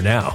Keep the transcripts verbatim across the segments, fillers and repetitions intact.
now.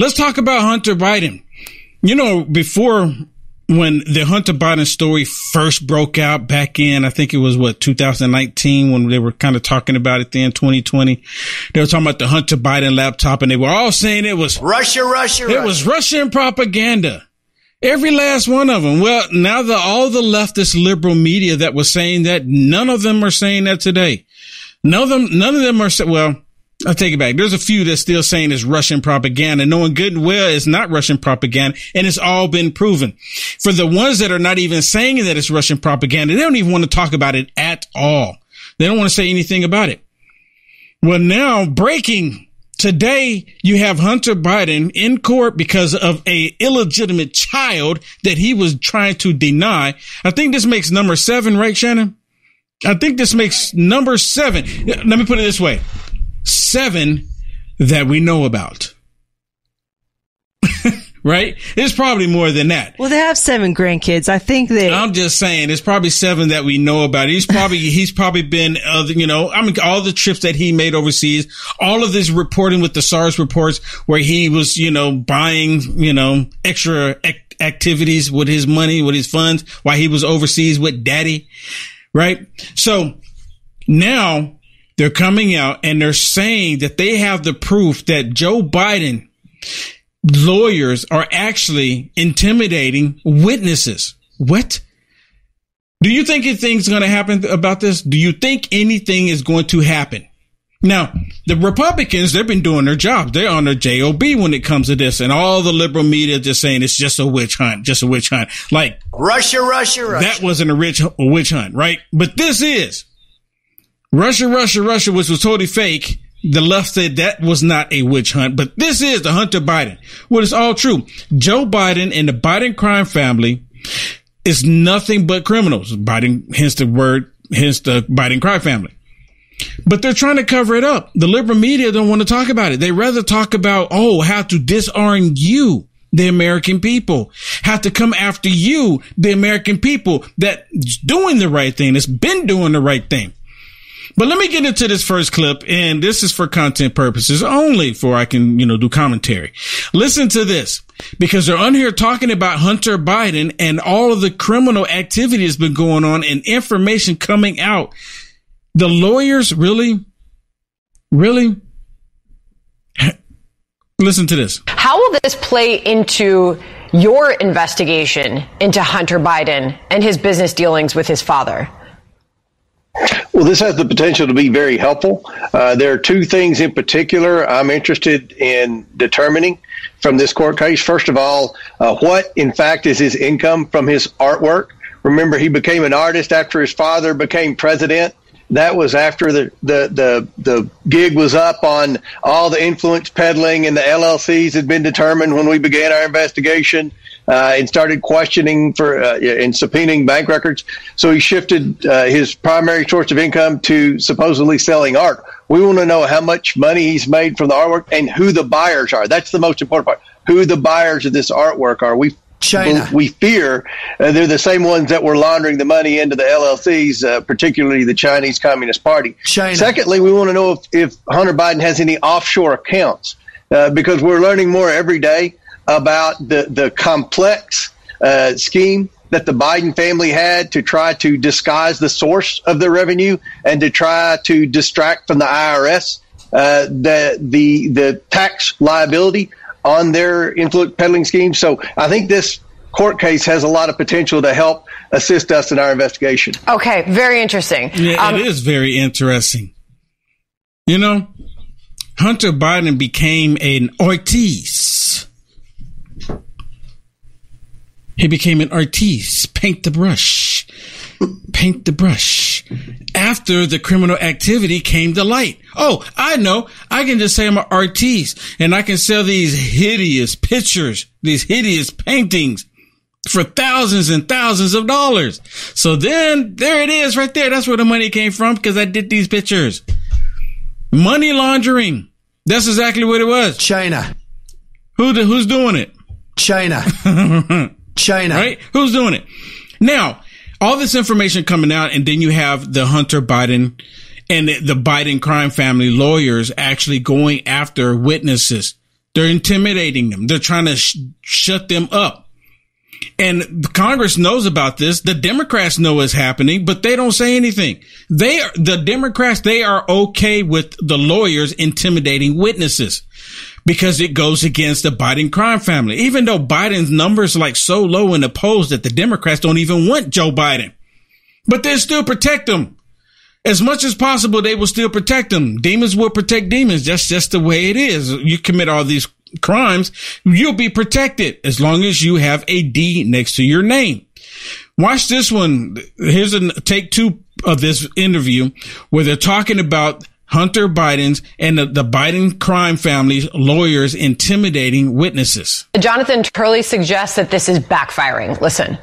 Let's talk about Hunter Biden. You know, before when the Hunter Biden story first broke out back in, I think it was, what, two thousand nineteen, when they were kind of talking about it then, twenty twenty. They were talking about the Hunter Biden laptop, and they were all saying it was Russia, Russia, Russia. It was Russian propaganda. Every last one of them. Well, now the all the leftist liberal media that was saying that, none of them are saying that today. None of them, none of them are saying, well, I'll take it back. There's a few that's still saying it's Russian propaganda, knowing good and well it's not Russian propaganda, and it's all been proven. For the ones that are not even saying that it's Russian propaganda, they don't even want to talk about it at all. They don't want to say anything about it. Well, now, breaking today, you have Hunter Biden in court because of a illegitimate child that he was trying to deny. I think this makes number seven, right, Shannon? I think this makes number seven. Let me put it this way. Seven that we know about. Right? It's probably more than that. Well, they have seven grandkids. I think that I'm just saying it's probably seven that we know about. He's probably he's probably been, uh, you know, I mean, all the trips that he made overseas, all of this reporting with the SARS reports where he was, you know, buying, you know, extra ac- activities with his money, with his funds while he was overseas with daddy. Right. So now they're coming out and they're saying that they have the proof that Joe Biden lawyers are actually intimidating witnesses. What? Do you think anything's going to happen about this? Do you think anything is going to happen? Now, the Republicans, they've been doing their job. They're on their J O B when it comes to this. And all the liberal media just saying it's just a witch hunt, just a witch hunt. Like Russia, Russia, Russia. That wasn't a rich, a witch hunt, right? But this is Russia, Russia, Russia, which was totally fake. The left said that was not a witch hunt, but this is the Hunter Biden. Well, it's all true. Joe Biden and the Biden crime family is nothing but criminals. Biden, hence the word, hence the Biden crime family. But they're trying to cover it up. The liberal media don't want to talk about it. They rather talk about, oh, how to disarm you, the American people, how to come after you, the American people that's doing the right thing, that's been doing the right thing. But let me get into this first clip, and this is for content purposes only, for I can, you know, do commentary. Listen to this, because they're on here talking about Hunter Biden and all of the criminal activity that's been going on and information coming out. The lawyers really, really. Listen to this. How will this play into your investigation into Hunter Biden and his business dealings with his father? Well, this has the potential to be very helpful. Uh, there are two things in particular I'm interested in determining from this court case. First of all, uh, what, in fact, is his income from his artwork? Remember, he became an artist after his father became president. That was after the, the, the, the gig was up on all the influence peddling and the L L Cs had been determined when we began our investigation. Uh, and started questioning for uh, and subpoenaing bank records. So he shifted uh, his primary source of income to supposedly selling art. We want to know how much money he's made from the artwork and who the buyers are. That's the most important part. Who the buyers of this artwork are. We China. We fear uh, they're the same ones that were laundering the money into the L L Cs, uh, particularly the Chinese Communist Party. China. Secondly, we want to know if, if Hunter Biden has any offshore accounts uh, because we're learning more every day about the, the complex uh, scheme that the Biden family had to try to disguise the source of their revenue and to try to distract from the I R S uh, the, the the tax liability on their influence peddling scheme. So I think this court case has a lot of potential to help assist us in our investigation. Okay, very interesting. Yeah, um, it is very interesting. You know, Hunter Biden became an Ortiz. He became an artiste, paint the brush, paint the brush. After the criminal activity came to light. Oh, I know. I can just say I'm an artiste and I can sell these hideous pictures, these hideous paintings for thousands and thousands of dollars. So then there it is right there. That's where the money came from because I did these pictures. Money laundering. That's exactly what it was. China. Who the, who's doing it? China. China. Right? Who's doing it? Now, all this information coming out, and then you have the Hunter Biden and the Biden crime family lawyers actually going after witnesses. They're intimidating them. They're trying to sh- shut them up. And Congress knows about this. The Democrats know it's happening, but they don't say anything. They are, the Democrats, they are okay with the lawyers intimidating witnesses. Because it goes against the Biden crime family, even though Biden's numbers are like so low in the polls that the Democrats don't even want Joe Biden. But they still protect him as much as possible. They will still protect him. Demons will protect demons. That's just the way it is. You commit all these crimes, you'll be protected as long as you have a D next to your name. Watch this one. Here's a take two of this interview where they're talking about Hunter Biden's and the, the Biden crime family's lawyers intimidating witnesses. Jonathan Turley suggests that this is backfiring. Listen.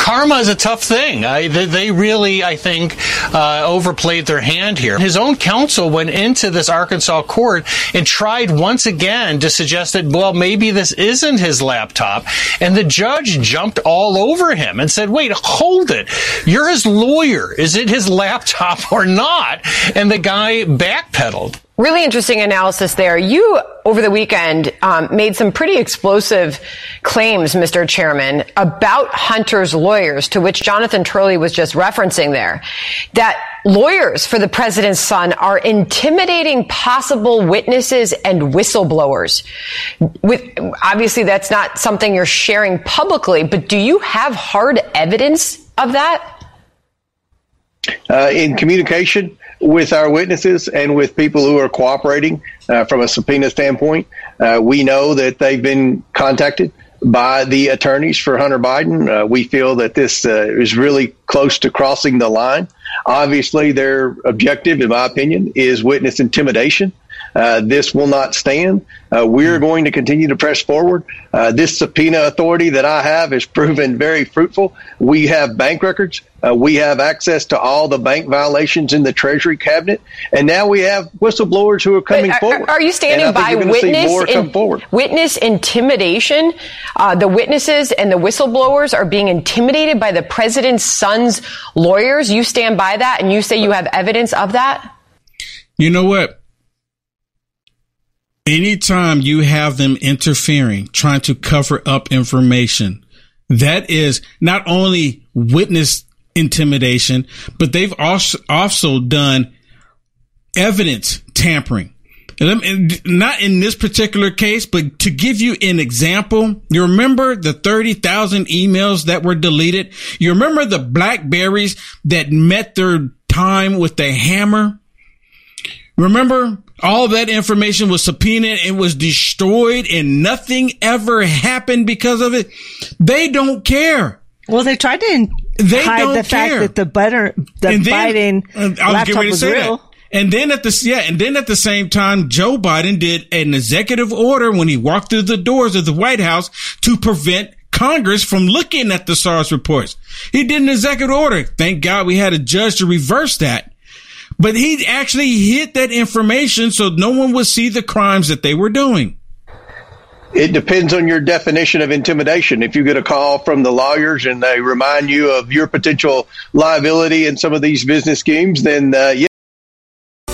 Karma is a tough thing. I, they really, I think, uh, overplayed their hand here. His own counsel went into this Arkansas court and tried once again to suggest that, well, maybe this isn't his laptop. And the judge jumped all over him and said, wait, hold it. You're his lawyer. Is it his laptop or not? And the guy backpedaled. Really interesting analysis there. You, over the weekend, um, made some pretty explosive claims, Mister Chairman, about Hunter's lawyers, to which Jonathan Turley was just referencing there, that lawyers for the president's son are intimidating possible witnesses and whistleblowers. With, obviously, that's not something you're sharing publicly, but do you have hard evidence of that? Uh, in communication with our witnesses and with people who are cooperating uh, from a subpoena standpoint, uh, we know that they've been contacted by the attorneys for Hunter Biden. Uh, we feel that this uh, is really close to crossing the line. Obviously, their objective, in my opinion, is witness intimidation. Uh, this will not stand. Uh, we're going to continue to press forward. Uh, this subpoena authority that I have has proven very fruitful. We have bank records. Uh, we have access to all the bank violations in the Treasury cabinet. And now we have whistleblowers who are coming are, forward. Are you standing by witness, in, witness intimidation? Uh, the witnesses and the whistleblowers are being intimidated by the president's son's lawyers. You stand by that and you say you have evidence of that? You know what? Anytime you have them interfering, trying to cover up information, that is not only witness intimidation, but they've also done evidence tampering. Not in this particular case, but to give you an example, you remember the thirty thousand emails that were deleted? You remember the Blackberries that met their time with a hammer? Remember, all that information was subpoenaed and was destroyed and nothing ever happened because of it. They don't care. Well, they tried to they hide don't the care. fact that the, butter, the Biden then, laptop was real. That. And then at the, yeah, and then at the same time, Joe Biden did an executive order when he walked through the doors of the White House to prevent Congress from looking at the SARS reports. He did an executive order. Thank God we had a judge to reverse that. But he actually hid that information so no one would see the crimes that they were doing. It depends on your definition of intimidation. If you get a call from the lawyers and they remind you of your potential liability in some of these business schemes, then uh, yeah.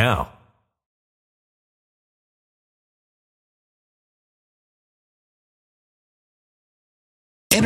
Now.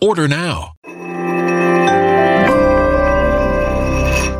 Order now.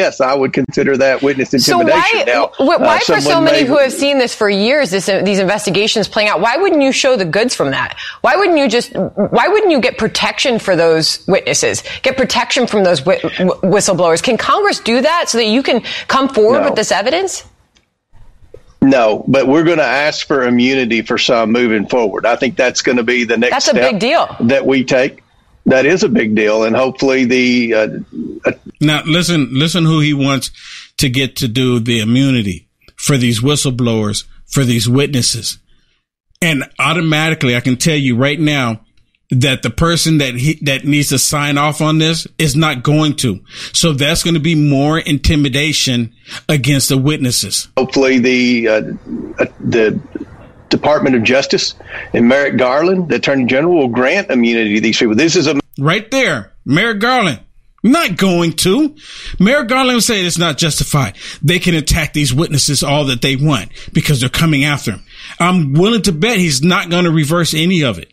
Yes, I would consider that witness intimidation. So why, now, why, why uh, for so many who have seen this for years, this, uh, these investigations playing out, why wouldn't you show the goods from that? Why wouldn't you just, why wouldn't you get protection for those witnesses? Get protection from those whi- wh- whistleblowers? Can Congress do that so that you can come forward no. with this evidence? No, but we're going to ask for immunity for some moving forward. I think that's going to be the next that's step a big deal. That we take. That is a big deal, and hopefully the uh, uh, now listen, listen who he wants to get to do the immunity for these whistleblowers, for these witnesses, and automatically I can tell you right now that the person that he, that needs to sign off on this is not going to. So that's going to be more intimidation against the witnesses. Hopefully the uh, uh, the. Department of Justice and Merrick Garland, the Attorney General, will grant immunity to these people. This is a right there. Merrick Garland, not going to. Merrick Garland will say it's not justified. They can attack these witnesses all that they want because they're coming after him. I'm willing to bet he's not going to reverse any of it.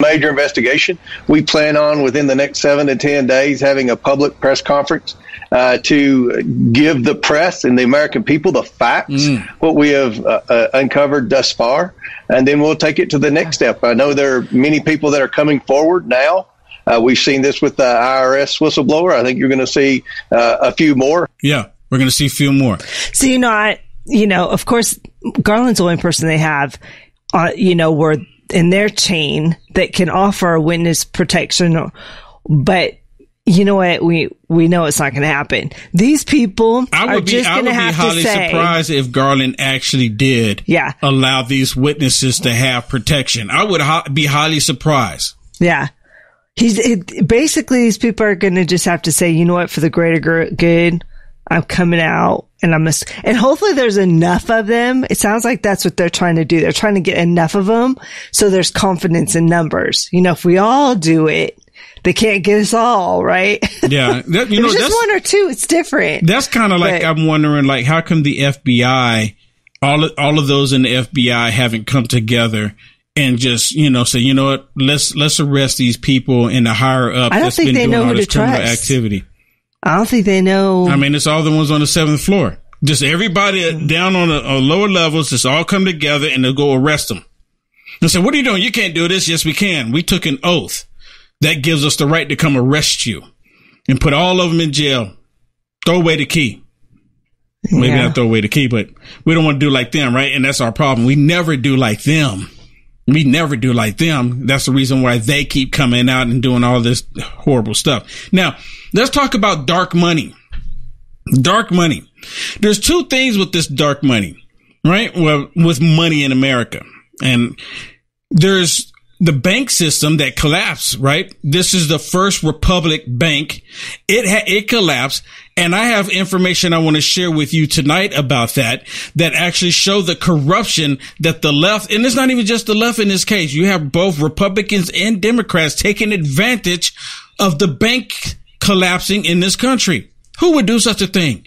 Major investigation. We plan on within the next seven to ten days having a public press conference uh, to give the press and the American people the facts, mm. what we have uh, uh, uncovered thus far, and then we'll take it to the next step. I know there are many people that are coming forward now. Uh, we've seen this with the I R S whistleblower. I think you're going to see uh, a few more. Yeah, we're going to see a few more. So, you know, I, you know, of course, Garland's the only person they have, uh, you know, where in their chain that can offer witness protection. But you know what? We, we know it's not going to happen. These people I would are be, just going to have to say. I would be highly surprised if Garland actually did yeah. allow these witnesses to have protection. I would ho- be highly surprised. Yeah. He's it, basically, these people are going to just have to say, you know what? For the greater good, I'm coming out. And I'm, mis- and hopefully there's enough of them. It sounds like that's what they're trying to do. They're trying to get enough of them. So there's confidence in numbers. You know, if we all do it, they can't get us all, right? Yeah. That, you know, just that's, one or two. It's different. That's kind of like, but, I'm wondering, like, how come the F B I, all, all of those in the F B I haven't come together and just, you know, say, you know what, let's, let's arrest these people in the higher up. I don't think they know who to trust. Activity. I don't think they know. I mean, it's all the ones on the seventh floor. Just everybody mm-hmm. down on the on lower levels, just all come together and they'll go arrest them. They'll say, what are you doing? You can't do this. Yes, we can. We took an oath. That gives us the right to come arrest you and put all of them in jail. Throw away the key. Yeah. Maybe not throw away the key, but we don't want to do like them, right? And that's our problem. We never do like them. We never do like them. That's the reason why they keep coming out and doing all this horrible stuff. Now, let's talk about dark money. Dark money. There's two things with this dark money, right? Well, with money in America. And there's the bank system that collapsed, right? This is the First Republic Bank. It ha- it collapsed. And I have information I want to share with you tonight about that, that actually show the corruption that the left, and it's not even just the left in this case. You have both Republicans and Democrats taking advantage of the bank collapsing in this country. Who would do such a thing?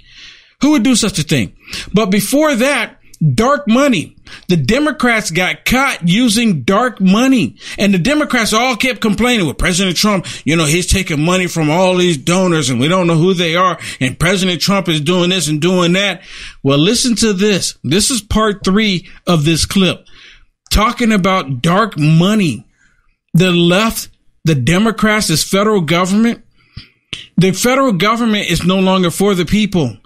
Who would do such a thing? But before that, dark money. The Democrats got caught using dark money, and the Democrats all kept complaining with President Trump. You know, he's taking money from all these donors and we don't know who they are. And President Trump is doing this and doing that. Well, listen to this. This is part three of this clip talking about dark money. The left, the Democrats, this federal government The federal government is no longer for the people.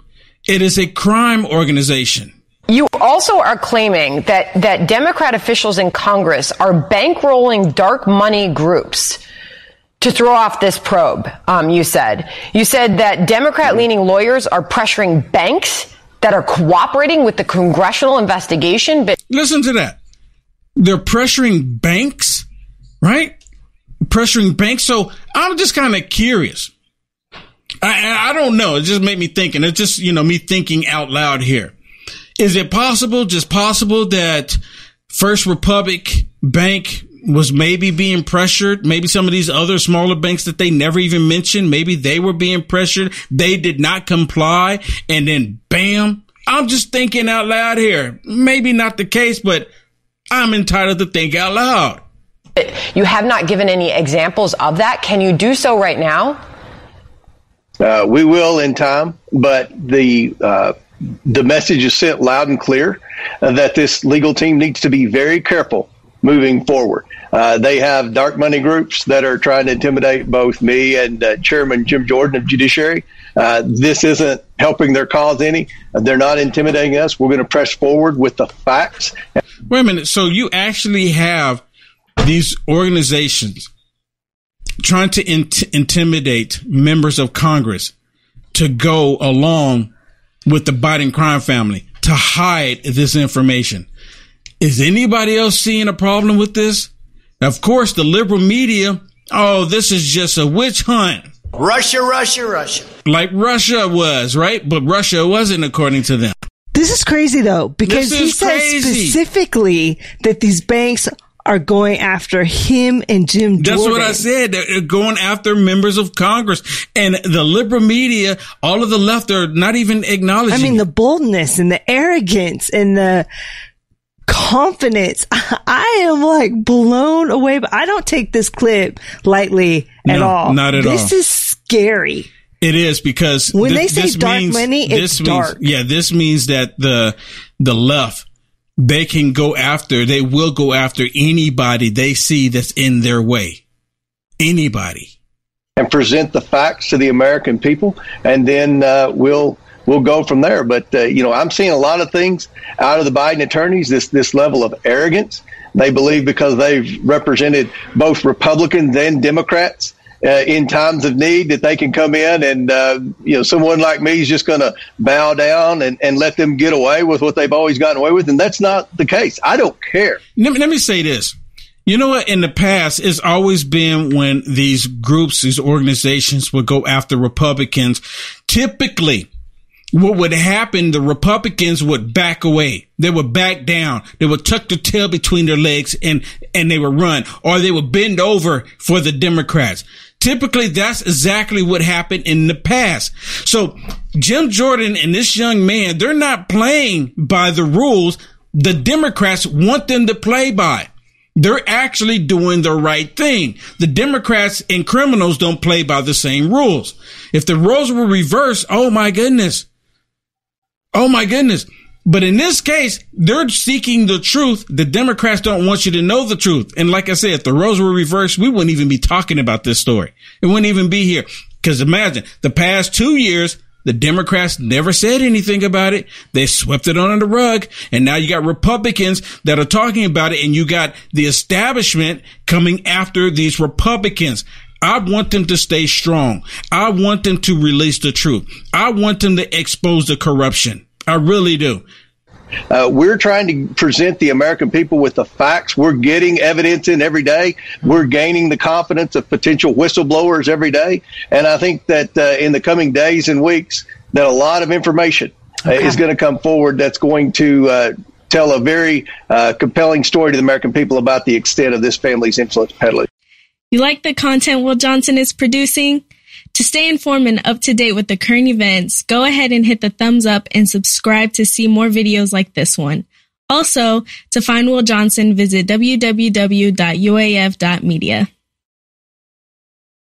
It is a crime organization. You also are claiming that, that Democrat officials in Congress are bankrolling dark money groups to throw off this probe, um, you said. You said that Democrat-leaning lawyers are pressuring banks that are cooperating with the congressional investigation. But listen to that. They're pressuring banks, right? Pressuring banks. So I'm just kind of curious. I, I don't know. It just made me think. And it's just, you know, me thinking out loud here. Is it possible, just possible, that First Republic Bank was maybe being pressured? Maybe some of these other smaller banks that they never even mentioned, maybe they were being pressured. They did not comply. And then, bam, I'm just thinking out loud here. Maybe not the case, but I'm entitled to think out loud. You have not given any examples of that. Can you do so right now? Uh, we will in time, but the uh, the message is sent loud and clear uh, that this legal team needs to be very careful moving forward. Uh, they have dark money groups that are trying to intimidate both me and uh, Chairman Jim Jordan of Judiciary. Uh, this isn't helping their cause any. They're not intimidating us. We're going to press forward with the facts. Wait a minute. So you actually have these organizations trying to int- intimidate members of Congress to go along with the Biden crime family to hide this information. Is anybody else seeing a problem with this? Of course, the liberal media. Oh, this is just a witch hunt. Russia, Russia, Russia. Like Russia was, right? But Russia wasn't, according to them. This is crazy, though, because he says crazy. specifically that these banks are going after him and Jim Jordan. That's what I said. They're going after members of Congress. And the liberal media, all of the left are not even acknowledging. I mean, the boldness and the arrogance and the confidence. I am like blown away. But I don't take this clip lightly at no, all. Not at this all. This is scary. It is, because when th- they say dark means, money, it's means, dark. Yeah, this means that the the left, they can go after, they will go after anybody they see that's in their way. Anybody. And present the facts to the American people, and then uh, we'll we'll go from there. But, uh, you know, I'm seeing a lot of things out of the Biden attorneys, this this level of arrogance. They believe because they've represented both Republicans and Democrats Uh, in times of need that they can come in and, uh, you know, someone like me is just going to bow down and, and let them get away with what they've always gotten away with. And that's not the case. I don't care. Let me, let me say this. You know what? In the past, it's always been when these groups, these organizations would go after Republicans. Typically, what would happen, the Republicans would back away. They would back down. They would tuck their tail between their legs and, and they would run, or they would bend over for the Democrats. Typically, that's exactly what happened in the past. So Jim Jordan and this young man, they're not playing by the rules the Democrats want them to play by. They're actually doing the right thing. The Democrats and criminals don't play by the same rules. If the roles were reversed, oh, my goodness. Oh, my goodness. But in this case, they're seeking the truth. The Democrats don't want you to know the truth. And like I said, if the roles were reversed, we wouldn't even be talking about this story. It wouldn't even be here. Because imagine, the past two years, the Democrats never said anything about it. They swept it under the rug. And now you got Republicans that are talking about it. And you got the establishment coming after these Republicans. I want them to stay strong. I want them to release the truth. I want them to expose the corruption. I really do. Uh, we're trying to present the American people with the facts. We're getting evidence in every day. We're gaining the confidence of potential whistleblowers every day. And I think that uh, in the coming days and weeks, that a lot of information uh, okay. is going to come forward that's going to uh, tell a very uh, compelling story to the American people about the extent of this family's influence peddling. You like the content Will Johnson is producing? To stay informed and up to date with the current events, go ahead and hit the thumbs up and subscribe to see more videos like this one. Also, to find Will Johnson, visit w w w dot u a f dot media.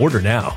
Order now.